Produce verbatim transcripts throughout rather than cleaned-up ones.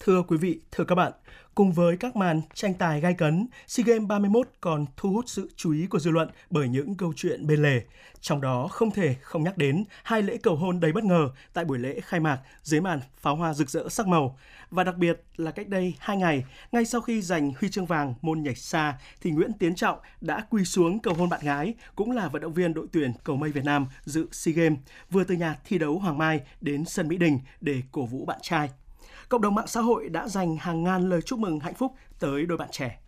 Thưa quý vị, thưa các bạn, cùng với các màn tranh tài gay cấn, SEA Games ba mươi mốt còn thu hút sự chú ý của dư luận bởi những câu chuyện bên lề. Trong đó không thể không nhắc đến hai lễ cầu hôn đầy bất ngờ tại buổi lễ khai mạc dưới màn pháo hoa rực rỡ sắc màu. Và đặc biệt là cách đây hai ngày, ngay sau khi giành huy chương vàng môn nhảy xa thì Nguyễn Tiến Trọng đã quỳ xuống cầu hôn bạn gái, cũng là vận động viên đội tuyển cầu mây Việt Nam dự SEA Games, vừa từ nhà thi đấu Hoàng Mai đến sân Mỹ Đình để cổ vũ bạn trai. Cộng đồng mạng xã hội đã dành hàng ngàn lời chúc mừng hạnh phúc tới đôi bạn trẻ.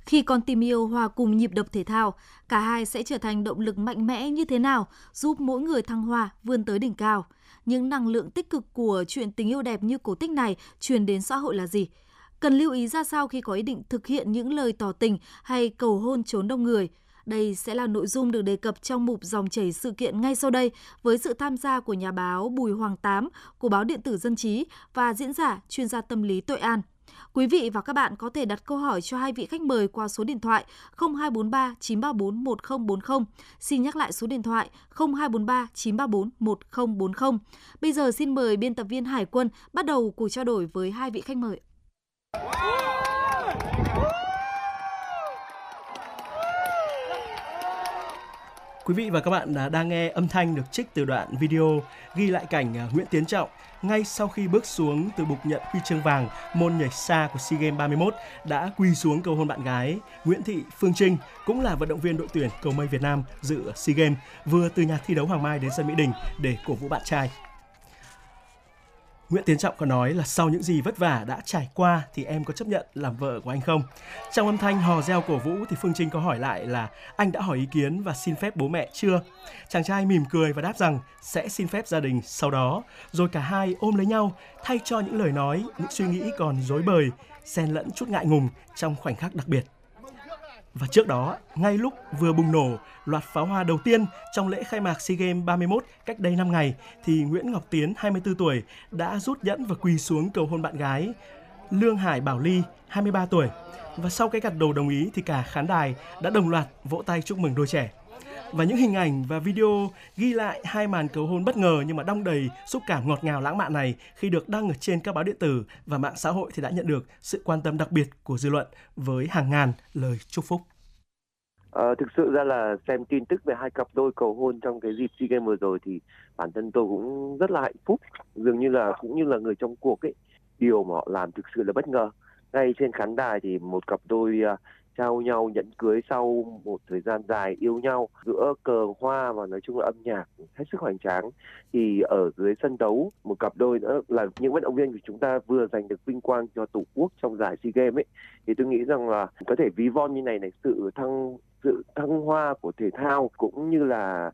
Khi con tim yêu hòa cùng nhịp đập thể thao, cả hai sẽ trở thành động lực mạnh mẽ như thế nào giúp mỗi người thăng hoa vươn tới đỉnh cao. Những năng lượng tích cực của chuyện tình yêu đẹp như cổ tích này truyền đến xã hội là gì? Cần lưu ý ra sao khi có ý định thực hiện những lời tỏ tình hay cầu hôn trốn đông người? Đây sẽ là nội dung được đề cập trong mục Dòng chảy sự kiện ngay sau đây với sự tham gia của nhà báo Bùi Hoàng Tám của báo điện tử Dân trí và diễn giả chuyên gia tâm lý Tuệ An. Quý vị và các bạn có thể đặt câu hỏi cho hai vị khách mời qua số điện thoại không hai bốn ba chín ba bốn một không bốn không. Xin nhắc lại số điện thoại không hai bốn ba chín ba bốn một không bốn không. Bây giờ xin mời biên tập viên Hải Quân bắt đầu cuộc trao đổi với hai vị khách mời. Quý vị và các bạn đang nghe âm thanh được trích từ đoạn video ghi lại cảnh Nguyễn Tiến Trọng ngay sau khi bước xuống từ bục nhận huy chương vàng môn nhảy xa của SEA Games ba mươi mốt đã quỳ xuống cầu hôn bạn gái Nguyễn Thị Phương Trinh, cũng là vận động viên đội tuyển cầu mây Việt Nam dự SEA Games, vừa từ nhà thi đấu Hoàng Mai đến sân Mỹ Đình để cổ vũ bạn trai. Nguyễn Tiến Trọng có nói là sau những gì vất vả đã trải qua thì em có chấp nhận làm vợ của anh không? Trong âm thanh hò reo cổ vũ thì Phương Trinh có hỏi lại là anh đã hỏi ý kiến và xin phép bố mẹ chưa? Chàng trai mỉm cười và đáp rằng sẽ xin phép gia đình sau đó. Rồi cả hai ôm lấy nhau, thay cho những lời nói, những suy nghĩ còn rối bời, xen lẫn chút ngại ngùng trong khoảnh khắc đặc biệt. Và trước đó, ngay lúc vừa bùng nổ loạt pháo hoa đầu tiên trong lễ khai mạc SEA Games ba mươi mốt cách đây năm ngày, thì Nguyễn Ngọc Tiến, hai mươi tư tuổi, đã rút nhẫn và quỳ xuống cầu hôn bạn gái Lương Hải Bảo Ly, hai mươi ba tuổi. Và sau cái gật đầu đồng ý thì cả khán đài đã đồng loạt vỗ tay chúc mừng đôi trẻ. Và những hình ảnh và video ghi lại hai màn cầu hôn bất ngờ nhưng mà đong đầy xúc cảm ngọt ngào lãng mạn này khi được đăng ở trên các báo điện tử và mạng xã hội thì đã nhận được sự quan tâm đặc biệt của dư luận với hàng ngàn lời chúc phúc. À, thực sự ra là xem tin tức về hai cặp đôi cầu hôn trong cái dịp SEA Games vừa rồi thì bản thân tôi cũng rất là hạnh phúc, dường như là cũng như là người trong cuộc ấy, điều mà họ làm thực sự là bất ngờ. Ngay trên khán đài thì một cặp đôi uh, trao nhau nhẫn cưới sau một thời gian dài yêu nhau giữa cờ hoa và nói chung là âm nhạc hết sức hoành tráng. Thì ở dưới sân đấu, một cặp đôi nữa là những vận động viên của chúng ta vừa giành được vinh quang cho Tổ quốc trong giải SEA Games ấy, thì tôi nghĩ rằng là có thể ví von như này này, sự thăng sự thăng hoa của thể thao cũng như là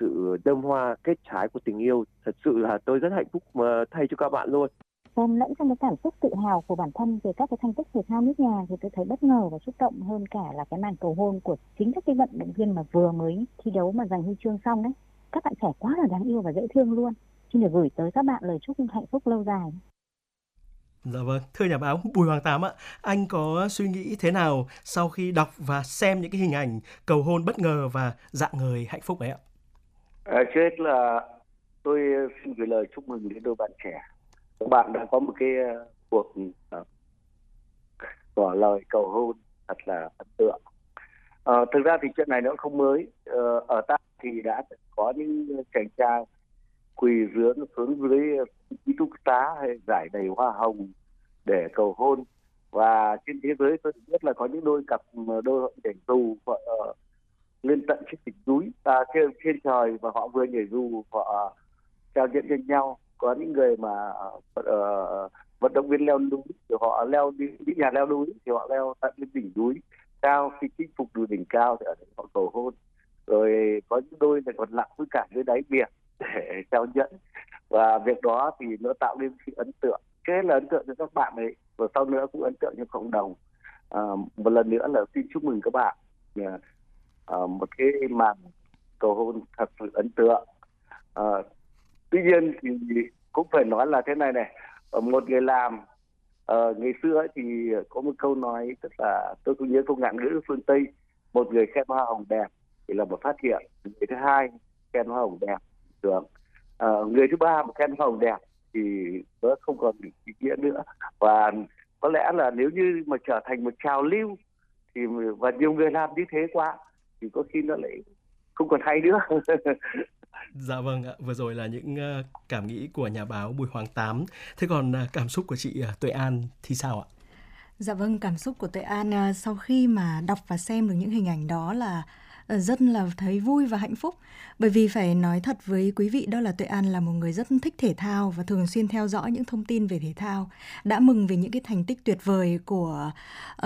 sự đơm hoa kết trái của tình yêu. Thật sự là tôi rất hạnh phúc mà thay cho các bạn luôn. Xen lẫn trong cái cảm xúc tự hào của bản thân về các cái thành tích thể thao nước nhà thì tôi thấy bất ngờ và xúc động hơn cả là cái màn cầu hôn của chính các cái vận động viên mà vừa mới thi đấu mà giành huy chương xong đấy. Các bạn trẻ quá là đáng yêu và dễ thương luôn. Xin được gửi tới các bạn lời chúc hạnh phúc lâu dài. Dạ vâng, thưa nhà báo Bùi Hoàng Tám ạ, anh có suy nghĩ thế nào sau khi đọc và xem những cái hình ảnh cầu hôn bất ngờ và rạng ngời hạnh phúc ấy ạ? À, trước hết là tôi xin gửi lời chúc mừng đến đôi bạn trẻ. Các bạn đã có một cái cuộc tỏ lời cầu hôn thật là ấn tượng. À, thực ra thì chuyện này nó không mới. À, ở ta thì đã có những chàng trai quỳ rướn xuống dưới ký túc xá hay giải đầy hoa hồng để cầu hôn. Và trên thế giới tôi biết là có những đôi cặp đôi nhảy dù họ uh, lên tận chiếc đỉnh núi à, trên, trên trời và họ vừa nhảy dù họ uh, trao chuyện cho nhau. Có những người mà uh, vận động viên leo núi thì họ leo đi, những nhà leo núi thì họ leo tận đến đỉnh núi cao, khi chinh phục được đỉnh cao thì ở đây họ cầu hôn. Rồi có những đôi là còn lặn với cả dưới đáy biển để trao nhẫn, và việc đó thì nó tạo nên sự ấn tượng, cái là ấn tượng cho các bạn ấy và sau nữa cũng ấn tượng cho cộng đồng. À, một lần nữa là xin chúc mừng các bạn à, một cái màn cầu hôn thật sự ấn tượng. À, tuy nhiên thì cũng phải nói là thế này này, một người làm Ờ, ngày xưa ấy thì có một câu nói, tức là tôi cũng nhớ câu ngạn ngữ phương Tây: một người khen hoa hồng đẹp thì là một phát hiện, người thứ hai khen hoa hồng đẹp thường, ờ, người thứ ba mà khen hoa hồng đẹp thì nó không còn ý nghĩa nữa. Và có lẽ là nếu như mà trở thành một trào lưu thì và nhiều người làm như thế quá thì có khi nó lại không còn hay nữa. Dạ vâng ạ, vừa rồi là những cảm nghĩ của nhà báo Bùi Hoàng Tám. Thế còn cảm xúc của chị Tuệ An thì sao ạ? Dạ vâng, cảm xúc của Tuệ An sau khi mà đọc và xem được những hình ảnh đó là rất là thấy vui và hạnh phúc. Bởi vì phải nói thật với quý vị, đó là Tuệ An là một người rất thích thể thao và thường xuyên theo dõi những thông tin về thể thao. Đã mừng về những cái thành tích tuyệt vời của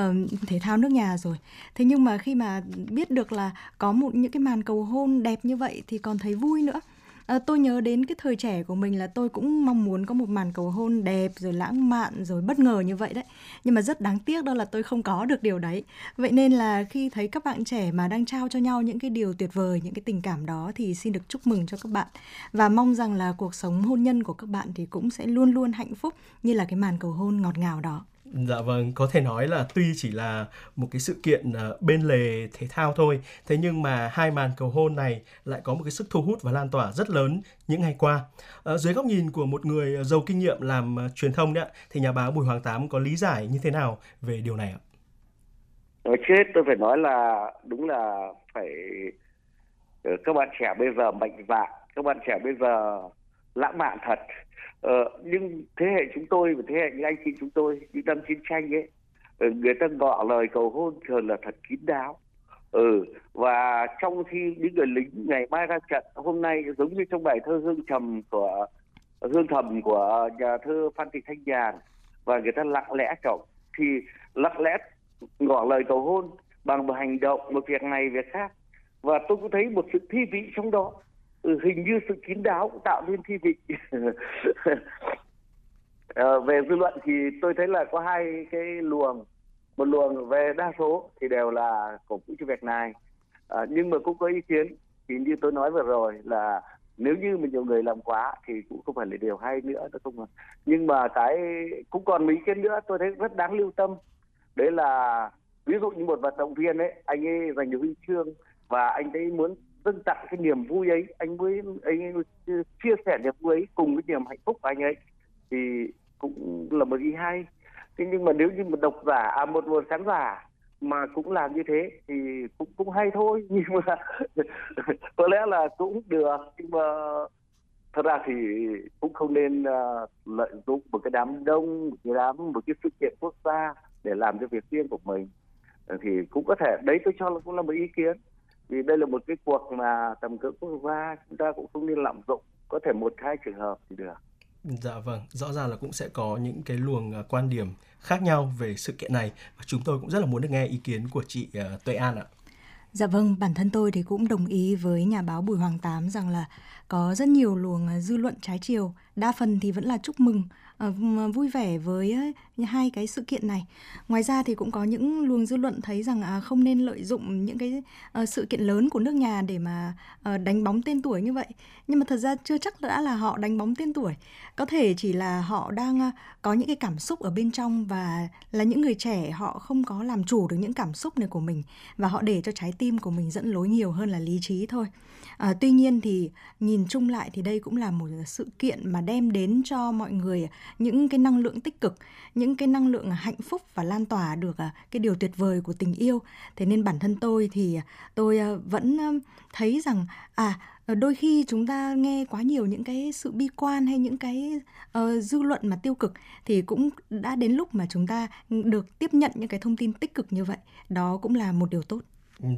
uh, thể thao nước nhà rồi. Thế nhưng mà khi mà biết được là có một những cái màn cầu hôn đẹp như vậy thì còn thấy vui nữa. À, tôi nhớ đến cái thời trẻ của mình là tôi cũng mong muốn có một màn cầu hôn đẹp rồi lãng mạn rồi bất ngờ như vậy đấy. Nhưng mà rất đáng tiếc đó là tôi không có được điều đấy. Vậy nên là khi thấy các bạn trẻ mà đang trao cho nhau những cái điều tuyệt vời, những cái tình cảm đó thì xin được chúc mừng cho các bạn. Và mong rằng là cuộc sống hôn nhân của các bạn thì cũng sẽ luôn luôn hạnh phúc như là cái màn cầu hôn ngọt ngào đó. Dạ vâng, có thể nói là tuy chỉ là một cái sự kiện bên lề thể thao thôi, thế nhưng mà hai màn cầu hôn này lại có một cái sức thu hút và lan tỏa rất lớn những ngày qua. À, dưới góc nhìn của một người giàu kinh nghiệm làm truyền thông đấy, thì nhà báo Bùi Hoàng Tám có lý giải như thế nào về điều này ạ? Nói chết tôi phải nói là đúng là phải các bạn trẻ bây giờ mạnh dạn, các bạn trẻ bây giờ lãng mạn thật. Ờ, nhưng thế hệ chúng tôi và thế hệ những anh chị chúng tôi những năm chiến tranh ấy, người ta ngỏ lời cầu hôn thường là thật kín đáo, ừ, và trong khi những người lính ngày mai ra trận, hôm nay giống như trong bài thơ Hương Trầm của Hương Thầm của nhà thơ Phan Thị Thanh Nhàn, và người ta lặng lẽ trọng thì lặng lẽ ngỏ lời cầu hôn bằng một hành động, một việc này việc khác, và tôi cũng thấy một sự thi vị trong đó. Ừ, hình như sự kín đáo cũng tạo nên thi vị. À, về dư luận thì tôi thấy là có hai cái luồng, một luồng về đa số thì đều là cổ vũ cho việc này, à, nhưng mà cũng có ý kiến thì như tôi nói vừa rồi là nếu như mình nhiều người làm quá thì cũng không phải là điều hay nữa, đúng không? Nhưng mà cái cũng còn mấy ý kiến nữa tôi thấy rất đáng lưu tâm, đấy là ví dụ như một vận động viên ấy, anh ấy giành được huy chương và anh ấy muốn dâng tặng cái niềm vui ấy, anh mới anh ấy chia sẻ niềm vui ấy cùng cái niềm hạnh phúc của anh ấy thì cũng là một ý hay. Thế nhưng mà nếu như một độc giả, à, một một khán giả mà cũng làm như thế thì cũng cũng hay thôi, nhưng mà có lẽ là cũng được, nhưng mà thật ra thì cũng không nên uh, lợi dụng một cái đám đông, một cái đám một cái sự kiện quốc gia để làm cho việc riêng của mình, thì cũng có thể đấy tôi cho là cũng là một ý kiến. Vì đây là một cái cuộc mà tầm cỡ quốc gia, chúng ta cũng không nên lạm dụng, có thể một hai trường hợp thì được. Dạ vâng, rõ ràng là cũng sẽ có những cái luồng quan điểm khác nhau về sự kiện này, và chúng tôi cũng rất là muốn được nghe ý kiến của chị Tuệ An ạ. Dạ vâng, bản thân tôi thì cũng đồng ý với nhà báo Bùi Hoàng Tám rằng là có rất nhiều luồng dư luận trái chiều, đa phần thì vẫn là chúc mừng, vui vẻ với hai cái sự kiện này. Ngoài ra thì cũng có những luồng dư luận thấy rằng không nên lợi dụng những cái sự kiện lớn của nước nhà để mà đánh bóng tên tuổi như vậy. Nhưng mà thật ra chưa chắc đã là họ đánh bóng tên tuổi. Có thể chỉ là họ đang có những cái cảm xúc ở bên trong, và là những người trẻ họ không có làm chủ được những cảm xúc này của mình, và họ để cho trái tim của mình dẫn lối nhiều hơn là lý trí thôi. À, tuy nhiên thì nhìn chung lại thì đây cũng là một sự kiện mà đem đến cho mọi người những cái năng lượng tích cực, những cái năng lượng hạnh phúc và lan tỏa được cái điều tuyệt vời của tình yêu. Thế nên bản thân tôi thì tôi vẫn thấy rằng à đôi khi chúng ta nghe quá nhiều những cái sự bi quan hay những cái uh, dư luận mà tiêu cực thì cũng đã đến lúc mà chúng ta được tiếp nhận những cái thông tin tích cực như vậy. Đó cũng là một điều tốt.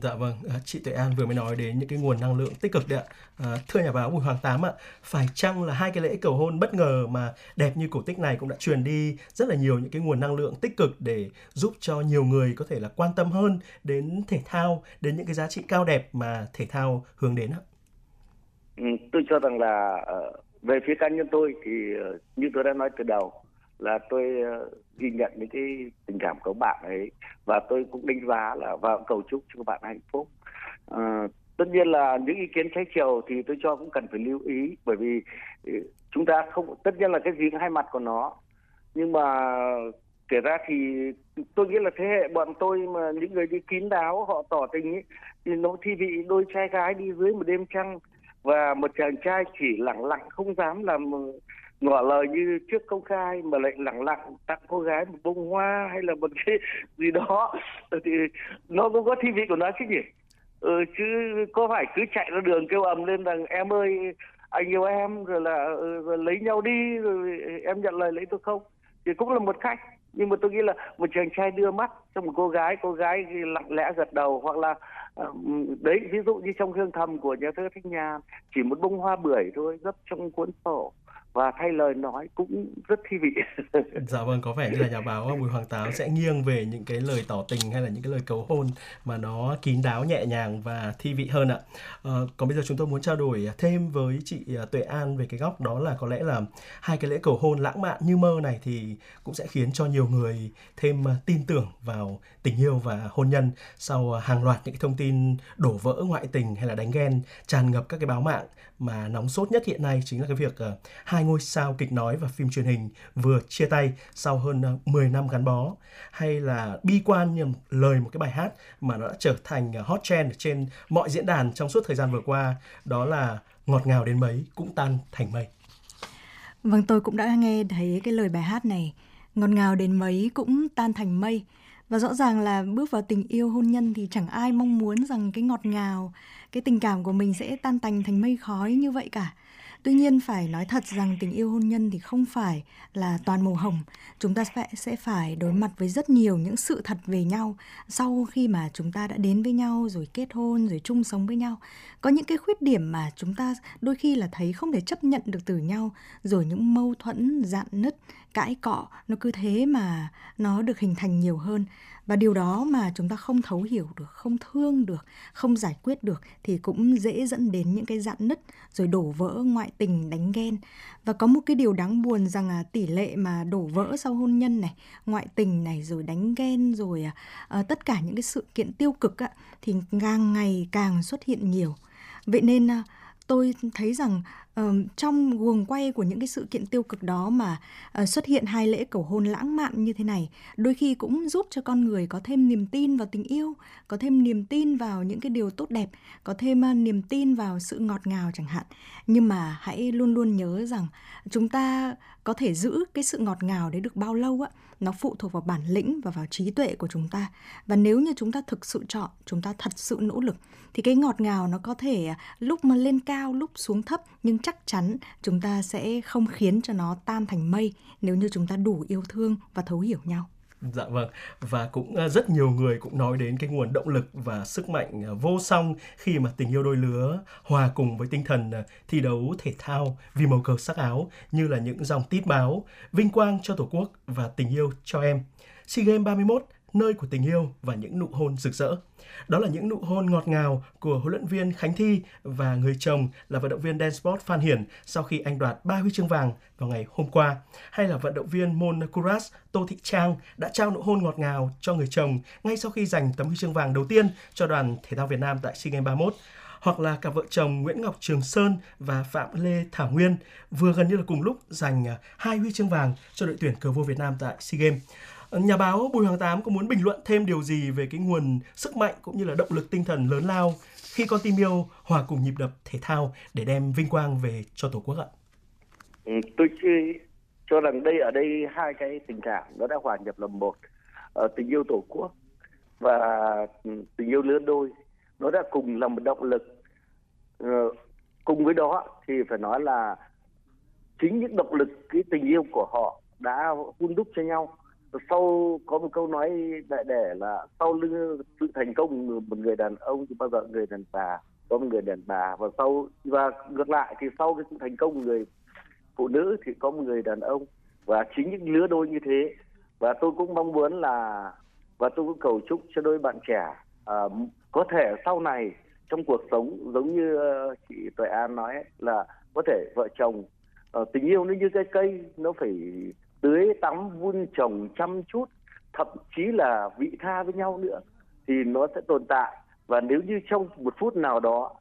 Dạ vâng, chị Tuệ An vừa mới nói đến những cái nguồn năng lượng tích cực đấy ạ. À, thưa nhà báo Bùi Hoàng Tám ạ, phải chăng là hai cái lễ cầu hôn bất ngờ mà đẹp như cổ tích này cũng đã truyền đi rất là nhiều những cái nguồn năng lượng tích cực để giúp cho nhiều người có thể là quan tâm hơn đến thể thao, đến những cái giá trị cao đẹp mà thể thao hướng đến ạ? Ừ, tôi cho rằng là về phía cá nhân tôi thì như tôi đã nói từ đầu là tôi ghi nhận những cái tình cảm của bạn ấy, và tôi cũng đánh giá là và cầu chúc cho các bạn hạnh phúc. À, tất nhiên là những ý kiến trái chiều thì tôi cho cũng cần phải lưu ý, bởi vì chúng ta không, tất nhiên là cái gì hai mặt của nó, nhưng mà Kể ra thì tôi nghĩ là thế hệ bọn tôi mà những người đi kín đáo họ tỏ tình ấy, thì nó thi vị đôi trai gái đi dưới một đêm trăng và một chàng trai chỉ lẳng lặng không dám làm ngỏ lời như trước công khai mà lại lẳng lặng tặng cô gái một bông hoa hay là một cái gì đó thì nó cũng có thi vị của nó chứ nhỉ. Ừ, chứ có phải cứ chạy ra đường kêu ầm lên rằng em ơi anh yêu em rồi là rồi lấy nhau đi rồi em nhận lời lấy tôi không, thì cũng là một cách. Nhưng mà tôi nghĩ là một chàng trai đưa mắt cho một cô gái, cô gái lặng lẽ gật đầu, hoặc là đấy ví dụ như trong Hương Thầm của nhà thơ Thích Nhà, chỉ một bông hoa bưởi thôi gấp trong cuốn sổ và thay lời nói cũng rất thi vị. Dạ vâng, có vẻ như là nhà báo Bùi Hoàng Tám sẽ nghiêng về những cái lời tỏ tình hay là những cái lời cầu hôn mà nó kín đáo, nhẹ nhàng và thi vị hơn ạ. À, còn bây giờ chúng tôi muốn trao đổi thêm với chị Tuệ An về cái góc đó là có lẽ là hai cái lễ cầu hôn lãng mạn như mơ này thì cũng sẽ khiến cho nhiều người thêm tin tưởng vào tình yêu và hôn nhân sau hàng loạt những cái thông tin đổ vỡ, ngoại tình hay là đánh ghen tràn ngập các cái báo mạng. Mà nóng sốt nhất hiện nay chính là cái việc hai Hai ngôi sao kịch nói và phim truyền hình vừa chia tay sau hơn mười năm gắn bó, hay là bi quan như lời một cái bài hát mà nó đã trở thành hot trend trên mọi diễn đàn trong suốt thời gian vừa qua, đó là ngọt ngào đến mấy cũng tan thành mây. Vâng, tôi cũng đã nghe thấy cái lời bài hát này, ngọt ngào đến mấy cũng tan thành mây. Và rõ ràng là bước vào tình yêu hôn nhân thì chẳng ai mong muốn rằng cái ngọt ngào, cái tình cảm của mình sẽ tan tành thành mây khói như vậy cả. Tuy nhiên phải nói thật rằng tình yêu hôn nhân thì không phải là toàn màu hồng. Chúng ta sẽ phải đối mặt với rất nhiều những sự thật về nhau sau khi mà chúng ta đã đến với nhau, rồi kết hôn, rồi chung sống với nhau. Có những cái khuyết điểm mà chúng ta đôi khi là thấy không thể chấp nhận được từ nhau, rồi những mâu thuẫn, dạn nứt, cãi cọ, nó cứ thế mà nó được hình thành nhiều hơn. Và điều đó mà chúng ta không thấu hiểu được, không thương được, không giải quyết được thì cũng dễ dẫn đến những cái dạn nứt, rồi đổ vỡ, ngoại tình, đánh ghen. Và có một cái điều đáng buồn rằng là tỷ lệ mà đổ vỡ sau hôn nhân này, ngoại tình này, rồi đánh ghen, rồi à, tất cả những cái sự kiện tiêu cực á, thì càng ngày càng xuất hiện nhiều. Vậy nên à, tôi thấy rằng uh, trong guồng quay của những cái sự kiện tiêu cực đó mà uh, xuất hiện hai lễ cầu hôn lãng mạn như thế này, đôi khi cũng giúp cho con người có thêm niềm tin vào tình yêu, có thêm niềm tin vào những cái điều tốt đẹp, có thêm uh, niềm tin vào sự ngọt ngào chẳng hạn. Nhưng mà hãy luôn luôn nhớ rằng chúng ta có thể giữ cái sự ngọt ngào đấy được bao lâu á, nó phụ thuộc vào bản lĩnh và vào trí tuệ của chúng ta. Và nếu như chúng ta thực sự chọn, chúng ta thật sự nỗ lực, thì cái ngọt ngào nó có thể lúc mà lên cao, lúc xuống thấp, nhưng chắc chắn chúng ta sẽ không khiến cho nó tan thành mây nếu như chúng ta đủ yêu thương và thấu hiểu nhau. Dạ vâng, và cũng rất nhiều người cũng nói đến cái nguồn động lực và sức mạnh vô song khi mà tình yêu đôi lứa hòa cùng với tinh thần thi đấu thể thao vì màu cờ sắc áo, như là những dòng tít báo vinh quang cho Tổ quốc và tình yêu cho em, SEA Games ba mươi mốt nơi của tình yêu và những nụ hôn rực rỡ. Đó là những nụ hôn ngọt ngào của huấn luyện viên Khánh Thi và người chồng là vận động viên dance sport Phan Hiển sau khi anh đoạt ba huy chương vàng vào ngày hôm qua, hay là vận động viên môn Kuras Tô Thị Trang đã trao nụ hôn ngọt ngào cho người chồng ngay sau khi giành tấm huy chương vàng đầu tiên cho đoàn thể thao Việt Nam tại SEA Games ba mươi mốt. Hoặc là cặp vợ chồng Nguyễn Ngọc Trường Sơn và Phạm Lê Thảo Nguyên vừa gần như là cùng lúc giành hai huy chương vàng cho đội tuyển cờ vua Việt Nam tại SEA Games. Nhà báo Bùi Hoàng Tám có muốn bình luận thêm điều gì về cái nguồn sức mạnh cũng như là động lực tinh thần lớn lao khi con tim yêu hòa cùng nhịp đập thể thao để đem vinh quang về cho Tổ quốc ạ? Ừ, tôi cho rằng đây ở đây hai cái tình cảm nó đã hòa nhập làm một, ờ, tình yêu Tổ quốc và tình yêu lứa đôi nó đã cùng là một động lực. Ờ, cùng với đó thì phải nói là chính những động lực cái tình yêu của họ đã hun đúc cho nhau. Sau có một câu nói đại để là sau lưng sự thành công một người đàn ông thì bao giờ người đàn bà có một người đàn bà, và sau và ngược lại thì sau cái sự thành công của người phụ nữ thì có một người đàn ông, và chính những lứa đôi như thế. Và tôi cũng mong muốn là và tôi cũng cầu chúc cho đôi bạn trẻ à, có thể sau này trong cuộc sống giống như chị Tuệ An nói ấy, là có thể vợ chồng à, tình yêu nó như cái cây, nó phải tưới tắm vun trồng chăm chút, thậm chí là vị tha với nhau nữa thì nó sẽ tồn tại. Và nếu như trong một phút nào đó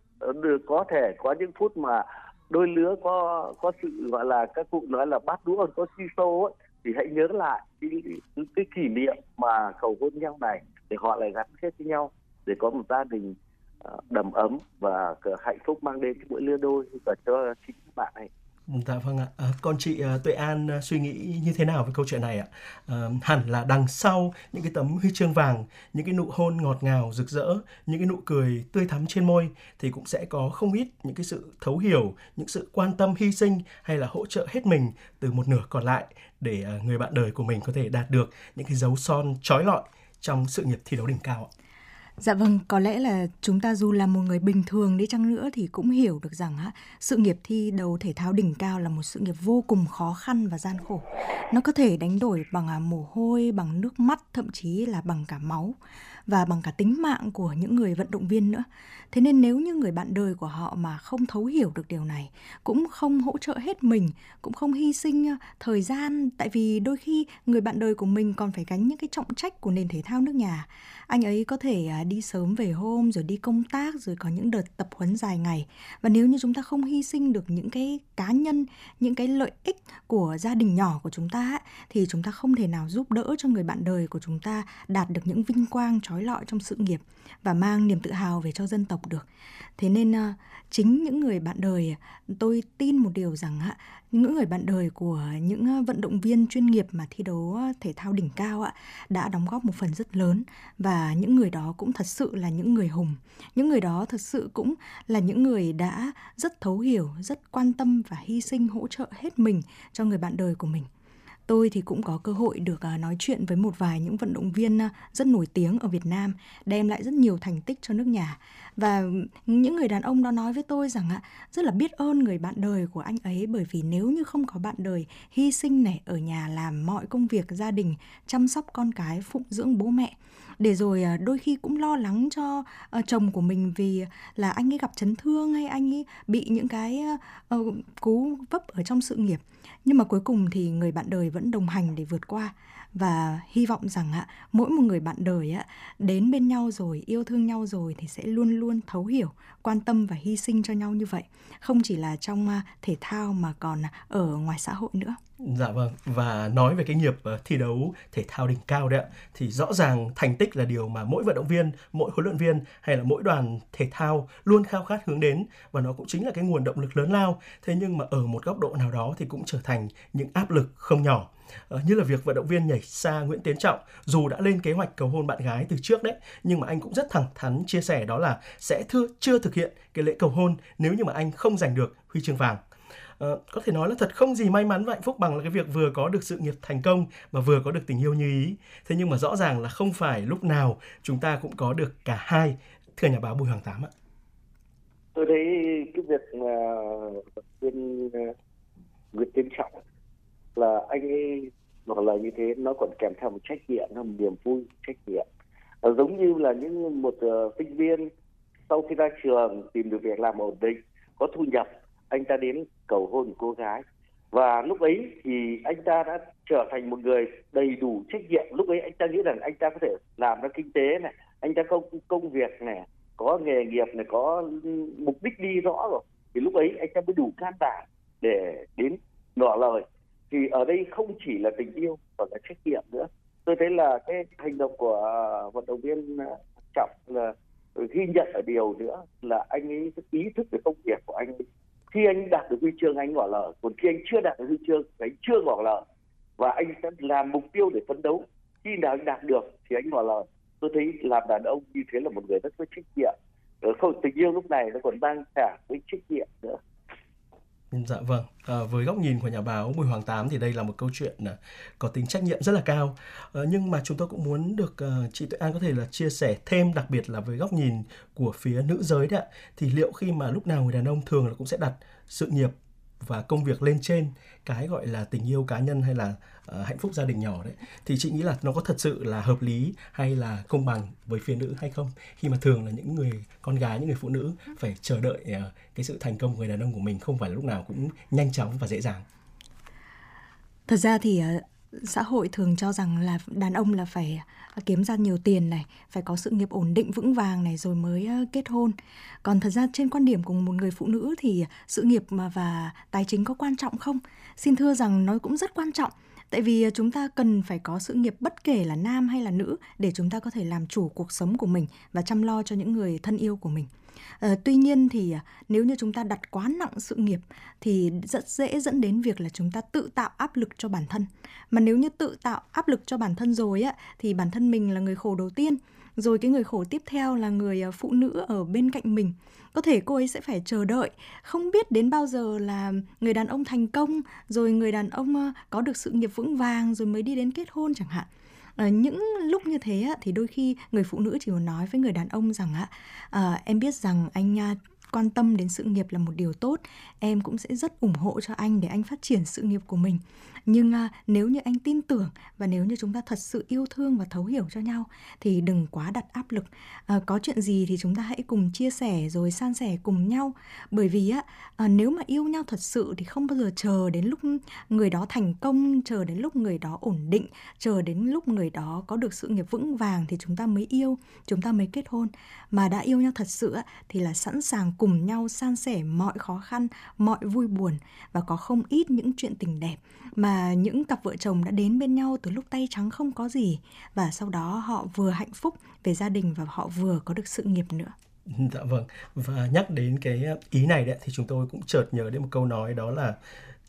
có thể có những phút mà đôi lứa có có sự gọi là các cụ nói là bát đũa có si sâu ấy, thì hãy nhớ lại cái, cái, cái kỷ niệm mà cầu hôn nhau này để họ lại gắn kết với nhau để có một gia đình đầm ấm và hạnh phúc mang đến mỗi lứa đôi và cho chính các bạn này. Dạ vâng ạ. À, còn chị Tuệ An suy nghĩ như thế nào về câu chuyện này ạ? À, hẳn là đằng sau những cái tấm huy chương vàng, những cái nụ hôn ngọt ngào rực rỡ, những cái nụ cười tươi thắm trên môi thì cũng sẽ có không ít những cái sự thấu hiểu, những sự quan tâm hy sinh hay là hỗ trợ hết mình từ một nửa còn lại để người bạn đời của mình có thể đạt được những cái dấu son chói lọi trong sự nghiệp thi đấu đỉnh cao ạ. Dạ vâng, có lẽ là chúng ta dù là một người bình thường đi chăng nữa thì cũng hiểu được rằng á, sự nghiệp thi đấu thể thao đỉnh cao là một sự nghiệp vô cùng khó khăn và gian khổ. Nó có thể đánh đổi bằng mồ hôi, bằng nước mắt, thậm chí là bằng cả máu và bằng cả tính mạng của những người vận động viên nữa. Thế nên nếu như người bạn đời của họ mà không thấu hiểu được điều này, cũng không hỗ trợ hết mình, cũng không hy sinh thời gian, tại vì đôi khi người bạn đời của mình còn phải gánh những cái trọng trách của nền thể thao nước nhà. Anh ấy có thể đi sớm về hôm, rồi đi công tác, rồi có những đợt tập huấn dài ngày. Và nếu như chúng ta không hy sinh được những cái cá nhân, những cái lợi ích của gia đình nhỏ của chúng ta, thì chúng ta không thể nào giúp đỡ cho người bạn đời của chúng ta đạt được những vinh quang trói lọi trong sự nghiệp và mang niềm tự hào về cho dân tộc được. Thế nên chính những người bạn đời, tôi tin một điều rằng những người bạn đời của những vận động viên chuyên nghiệp mà thi đấu thể thao đỉnh cao đã đóng góp một phần rất lớn. Và những người đó cũng thật sự là những người hùng. Những người đó thật sự cũng là những người đã rất thấu hiểu, rất quan tâm và hy sinh hỗ trợ hết mình cho người bạn đời của mình. Tôi thì cũng có cơ hội được nói chuyện với một vài những vận động viên rất nổi tiếng ở Việt Nam, đem lại rất nhiều thành tích cho nước nhà. Và những người đàn ông đó nói với tôi rằng rất là biết ơn người bạn đời của anh ấy, bởi vì nếu như không có bạn đời hy sinh này, ở nhà làm mọi công việc gia đình, chăm sóc con cái, phụng dưỡng bố mẹ, để rồi đôi khi cũng lo lắng cho chồng của mình vì là anh ấy gặp chấn thương hay anh ấy bị những cái cú vấp ở trong sự nghiệp. Nhưng mà cuối cùng thì người bạn đời vẫn đồng hành để vượt qua. Và hy vọng rằng ạ, mỗi một người bạn đời ạ, đến bên nhau rồi, yêu thương nhau rồi thì sẽ luôn luôn thấu hiểu, quan tâm và hy sinh cho nhau như vậy. Không chỉ là trong thể thao mà còn ở ngoài xã hội nữa. Dạ vâng, và nói về cái nghiệp thi đấu thể thao đỉnh cao đấy ạ, thì rõ ràng thành tích là điều mà mỗi vận động viên, mỗi huấn luyện viên hay là mỗi đoàn thể thao luôn khao khát hướng đến, và nó cũng chính là cái nguồn động lực lớn lao. Thế nhưng mà ở một góc độ nào đó thì cũng trở thành những áp lực không nhỏ. Ờ, như là việc vận động viên nhảy xa Nguyễn Tiến Trọng, dù đã lên kế hoạch cầu hôn bạn gái từ trước đấy, nhưng mà anh cũng rất thẳng thắn chia sẻ đó là sẽ thưa, chưa thực hiện cái lễ cầu hôn nếu như mà anh không giành được huy chương vàng. Ờ, có thể nói là thật không gì may mắn và hạnh phúc bằng là cái việc vừa có được sự nghiệp thành công mà vừa có được tình yêu như ý. Thế nhưng mà rõ ràng là không phải lúc nào chúng ta cũng có được cả hai, thưa nhà báo Bùi Hoàng Tám ạ. Tôi thấy cái việc Nguyễn uh, Tiến Trọng là anh ấy nói lời như thế, nó còn kèm theo một trách nhiệm, một niềm vui, trách nhiệm. À, giống như là những một uh, sinh viên sau khi ra trường tìm được việc làm ổn định, có thu nhập, anh ta đến cầu hôn cô gái, và lúc ấy thì anh ta đã trở thành một người đầy đủ trách nhiệm. Lúc ấy anh ta nghĩ rằng anh ta có thể làm ra kinh tế này, anh ta có công việc này, có nghề nghiệp này, có mục đích đi rõ rồi, thì lúc ấy anh ta mới đủ can đảm để đến ngỏ lời. Thì ở đây không chỉ là tình yêu và cả trách nhiệm nữa. Tôi thấy là cái hành động của vận động viên Trọng là ghi nhận ở điều nữa là anh ấy ý thức về công việc của anh ấy. Khi anh đạt được huy chương anh ngỏ lời, còn khi anh chưa đạt được huy chương anh chưa ngỏ lời, và anh sẽ làm mục tiêu để phấn đấu. Khi nào anh đạt được thì anh ngỏ lời. Tôi thấy làm đàn ông như thế là một người rất có trách nhiệm. Không, tình yêu lúc này nó còn mang cả với trách nhiệm nữa. Dạ vâng, à, với góc nhìn của nhà báo Bùi Hoàng Tám thì đây là một câu chuyện à, có tính trách nhiệm rất là cao. À, nhưng mà chúng tôi cũng muốn được à, chị Tuệ An có thể là chia sẻ thêm, đặc biệt là với góc nhìn của phía nữ giới đấy ạ. Thì liệu khi mà lúc nào người đàn ông thường là cũng sẽ đặt sự nghiệp và công việc lên trên cái gọi là tình yêu cá nhân hay là à, hạnh phúc gia đình nhỏ đấy, thì chị nghĩ là nó có thật sự là hợp lý hay là công bằng với phía nữ hay không? Khi mà thường là những người con gái, những người phụ nữ phải chờ đợi à, cái sự thành công của người đàn ông của mình không phải là lúc nào cũng nhanh chóng và dễ dàng. Thật ra thì xã hội thường cho rằng là đàn ông là phải kiếm ra nhiều tiền này, phải có sự nghiệp ổn định vững vàng này rồi mới kết hôn. Còn thật ra trên quan điểm của một người phụ nữ thì sự nghiệp và tài chính có quan trọng không? Xin thưa rằng nó cũng rất quan trọng. Tại vì chúng ta cần phải có sự nghiệp bất kể là nam hay là nữ để chúng ta có thể làm chủ cuộc sống của mình và chăm lo cho những người thân yêu của mình. À, tuy nhiên thì nếu như chúng ta đặt quá nặng sự nghiệp thì rất dễ dẫn đến việc là chúng ta tự tạo áp lực cho bản thân. Mà nếu như tự tạo áp lực cho bản thân rồi á, thì bản thân mình là người khổ đầu tiên. Rồi cái người khổ tiếp theo là người phụ nữ ở bên cạnh mình. Có thể cô ấy sẽ phải chờ đợi, không biết đến bao giờ là người đàn ông thành công, rồi người đàn ông có được sự nghiệp vững vàng rồi mới đi đến kết hôn chẳng hạn. À, những lúc như thế thì đôi khi người phụ nữ chỉ muốn nói với người đàn ông rằng à, em biết rằng anh quan tâm đến sự nghiệp là một điều tốt, em cũng sẽ rất ủng hộ cho anh để anh phát triển sự nghiệp của mình. Nhưng à, nếu như anh tin tưởng và nếu như chúng ta thật sự yêu thương và thấu hiểu cho nhau thì đừng quá đặt áp lực. À, có chuyện gì thì chúng ta hãy cùng chia sẻ rồi san sẻ cùng nhau. Bởi vì á, à, nếu mà yêu nhau thật sự thì không bao giờ chờ đến lúc người đó thành công, chờ đến lúc người đó ổn định, chờ đến lúc người đó có được sự nghiệp vững vàng thì chúng ta mới yêu, chúng ta mới kết hôn. Mà đã yêu nhau thật sự á, thì là sẵn sàng cùng nhau san sẻ mọi khó khăn, mọi vui buồn, và có không ít những chuyện tình đẹp mà những cặp vợ chồng đã đến bên nhau từ lúc tay trắng không có gì, và sau đó họ vừa hạnh phúc về gia đình và họ vừa có được sự nghiệp nữa. Dạ vâng, và nhắc đến cái ý này đấy thì chúng tôi cũng chợt nhớ đến một câu nói, đó là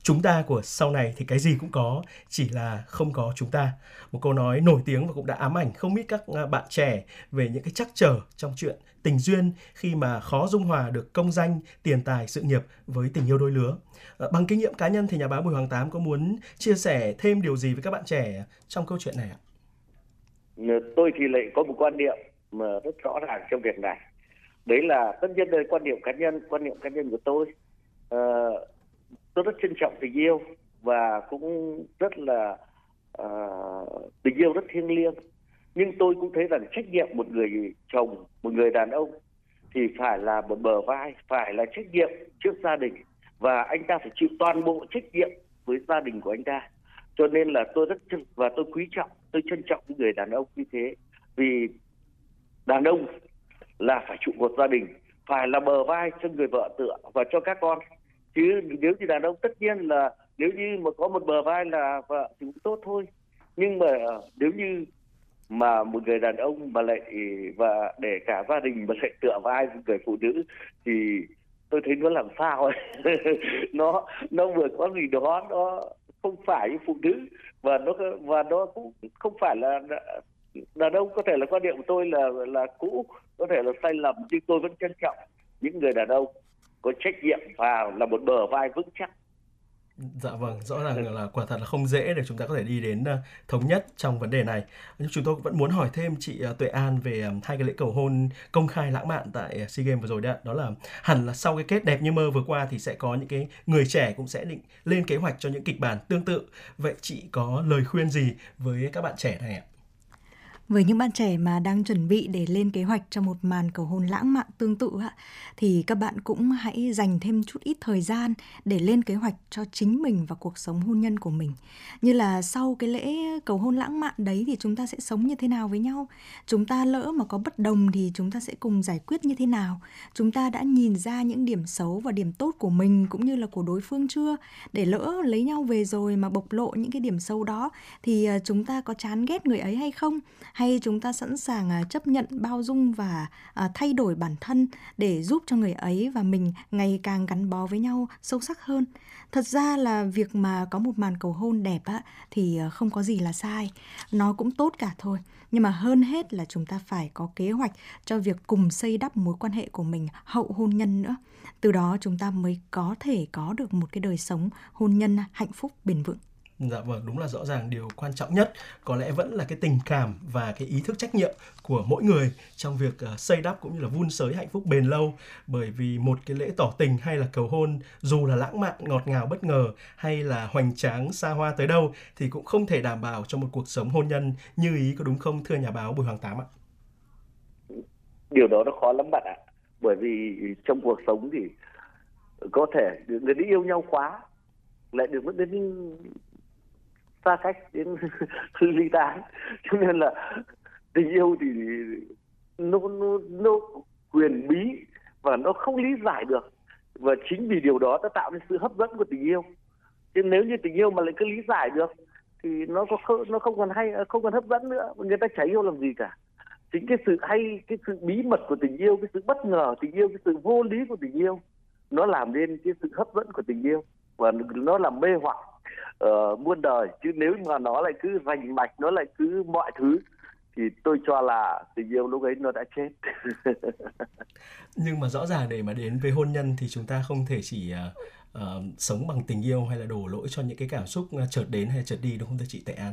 chúng ta của sau này thì cái gì cũng có, chỉ là không có chúng ta. Một câu nói nổi tiếng và cũng đã ám ảnh không ít các bạn trẻ về những cái trắc trở trong chuyện tình duyên, khi mà khó dung hòa được công danh, tiền tài, sự nghiệp với tình yêu đôi lứa. Bằng kinh nghiệm cá nhân thì nhà báo Bùi Hoàng Tám có muốn chia sẻ thêm điều gì với các bạn trẻ trong câu chuyện này ạ? Tôi thì lại có một quan niệm mà rất rõ ràng trong việc này. Đấy là tất nhiên đây quan niệm cá nhân, quan niệm cá nhân của tôi. Ờ... Uh, Tôi rất trân trọng tình yêu và cũng rất là uh, tình yêu rất thiêng liêng. Nhưng tôi cũng thấy rằng trách nhiệm một người chồng, một người đàn ông thì phải là một bờ vai, phải là trách nhiệm trước gia đình. Và anh ta phải chịu toàn bộ trách nhiệm với gia đình của anh ta. Cho nên là tôi rất trân và tôi quý trọng, tôi trân trọng những người đàn ông như thế. Vì đàn ông là phải trụ cột gia đình, phải là bờ vai cho người vợ tựa và cho các con. Chứ nếu như đàn ông tất nhiên là nếu như mà có một bờ vai là vợ thì cũng tốt thôi. Nhưng mà nếu như mà một người đàn ông mà lại và để cả gia đình mà lại tựa vai một người phụ nữ thì tôi thấy nó làm sao ấy. nó nó vừa có gì đó nó không phải phụ nữ và nó và nó cũng không phải là đàn ông. Có thể là quan điểm của tôi là là cũ, có thể là sai lầm, nhưng tôi vẫn trân trọng những người đàn ông có trách nhiệm vào là một bờ vai vững chắc. Dạ vâng, rõ ràng là quả thật là không dễ để chúng ta có thể đi đến thống nhất trong vấn đề này. Nhưng chúng tôi vẫn muốn hỏi thêm chị Tuệ An về hai cái lễ cầu hôn công khai lãng mạn tại SEA Games vừa rồi đấy. Đó là hẳn là sau cái kết đẹp như mơ vừa qua thì sẽ có những cái người trẻ cũng sẽ định lên kế hoạch cho những kịch bản tương tự. Vậy chị có lời khuyên gì với các bạn trẻ này ạ? Với những bạn trẻ mà đang chuẩn bị để lên kế hoạch cho một màn cầu hôn lãng mạn tương tự thì các bạn cũng hãy dành thêm chút ít thời gian để lên kế hoạch cho chính mình và cuộc sống hôn nhân của mình. Như là sau cái lễ cầu hôn lãng mạn đấy thì chúng ta sẽ sống như thế nào với nhau? Chúng ta lỡ mà có bất đồng thì chúng ta sẽ cùng giải quyết như thế nào? Chúng ta đã nhìn ra những điểm xấu và điểm tốt của mình cũng như là của đối phương chưa? Để lỡ lấy nhau về rồi mà bộc lộ những cái điểm xấu đó thì chúng ta có chán ghét người ấy hay không? Hay chúng ta sẵn sàng chấp nhận, bao dung và thay đổi bản thân để giúp cho người ấy và mình ngày càng gắn bó với nhau sâu sắc hơn. Thật ra là việc mà có một màn cầu hôn đẹp á, thì không có gì là sai, nó cũng tốt cả thôi. Nhưng mà hơn hết là chúng ta phải có kế hoạch cho việc cùng xây đắp mối quan hệ của mình hậu hôn nhân nữa. Từ đó chúng ta mới có thể có được một cái đời sống hôn nhân hạnh phúc bền vững. Dạ vâng, đúng là rõ ràng điều quan trọng nhất có lẽ vẫn là cái tình cảm và cái ý thức trách nhiệm của mỗi người trong việc xây đắp cũng như là vun sới hạnh phúc bền lâu. Bởi vì một cái lễ tỏ tình hay là cầu hôn, dù là lãng mạn, ngọt ngào, bất ngờ hay là hoành tráng, xa hoa tới đâu thì cũng không thể đảm bảo cho một cuộc sống hôn nhân như ý, có đúng không thưa nhà báo Bùi Hoàng Tám ạ? Điều đó nó khó lắm bạn ạ. Bởi vì trong cuộc sống thì có thể người đi yêu nhau quá, lại được mất đến xa cách đến ly tán, cho nên là tình yêu thì nó, nó, nó quyền bí và nó không lý giải được, và chính vì điều đó đã tạo nên sự hấp dẫn của tình yêu. Chứ nếu như tình yêu mà lại cứ lý giải được thì nó có nó không còn hay, không còn hấp dẫn nữa, người ta chả yêu làm gì cả. Chính cái sự hay, cái sự bí mật của tình yêu, cái sự bất ngờ tình yêu, cái sự vô lý của tình yêu nó làm nên cái sự hấp dẫn của tình yêu và nó làm mê hoặc uh, muôn đời. Chứ nếu mà nó lại cứ rành mạch, nó lại cứ mọi thứ thì tôi cho là tình yêu lúc ấy nó đã chết. Nhưng mà rõ ràng để mà đến với hôn nhân thì chúng ta không thể chỉ uh, uh, sống bằng tình yêu hay là đổ lỗi cho những cái cảm xúc chợt đến hay chợt đi, đúng không thưa chị Tuệ An?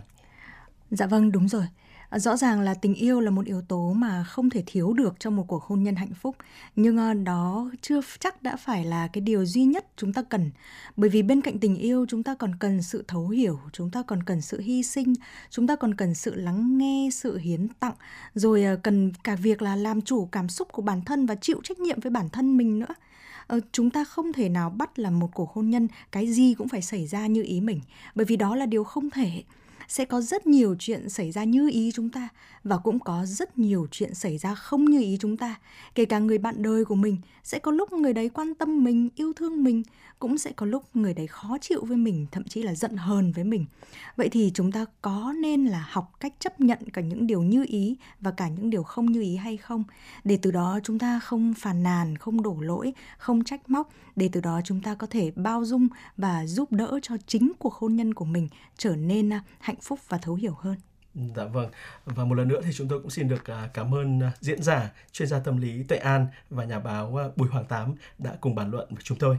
Dạ vâng, đúng rồi. Rõ ràng là tình yêu là một yếu tố mà không thể thiếu được trong một cuộc hôn nhân hạnh phúc. Nhưng đó chưa chắc đã phải là cái điều duy nhất chúng ta cần. Bởi vì bên cạnh tình yêu chúng ta còn cần sự thấu hiểu, chúng ta còn cần sự hy sinh, chúng ta còn cần sự lắng nghe, sự hiến tặng. Rồi cần cả việc là làm chủ cảm xúc của bản thân và chịu trách nhiệm với bản thân mình nữa. Chúng ta không thể nào bắt là một cuộc hôn nhân cái gì cũng phải xảy ra như ý mình. Bởi vì đó là điều không thể. Sẽ có rất nhiều chuyện xảy ra như ý chúng ta và cũng có rất nhiều chuyện xảy ra không như ý chúng ta. Kể cả người bạn đời của mình, sẽ có lúc người đấy quan tâm mình, yêu thương mình, cũng sẽ có lúc người đấy khó chịu với mình, thậm chí là giận hờn với mình. Vậy thì chúng ta có nên là học cách chấp nhận cả những điều như ý và cả những điều không như ý hay không? Để từ đó chúng ta không phàn nàn, không đổ lỗi, không trách móc. Để từ đó chúng ta có thể bao dung và giúp đỡ cho chính cuộc hôn nhân của mình trở nên hạnh hạnh phúc và thấu hiểu hơn. Dạ vâng. Và một lần nữa thì chúng tôi cũng xin được cảm ơn diễn giả, chuyên gia tâm lý Tuệ An và nhà báo Bùi Hoàng Tám đã cùng bàn luận với chúng tôi.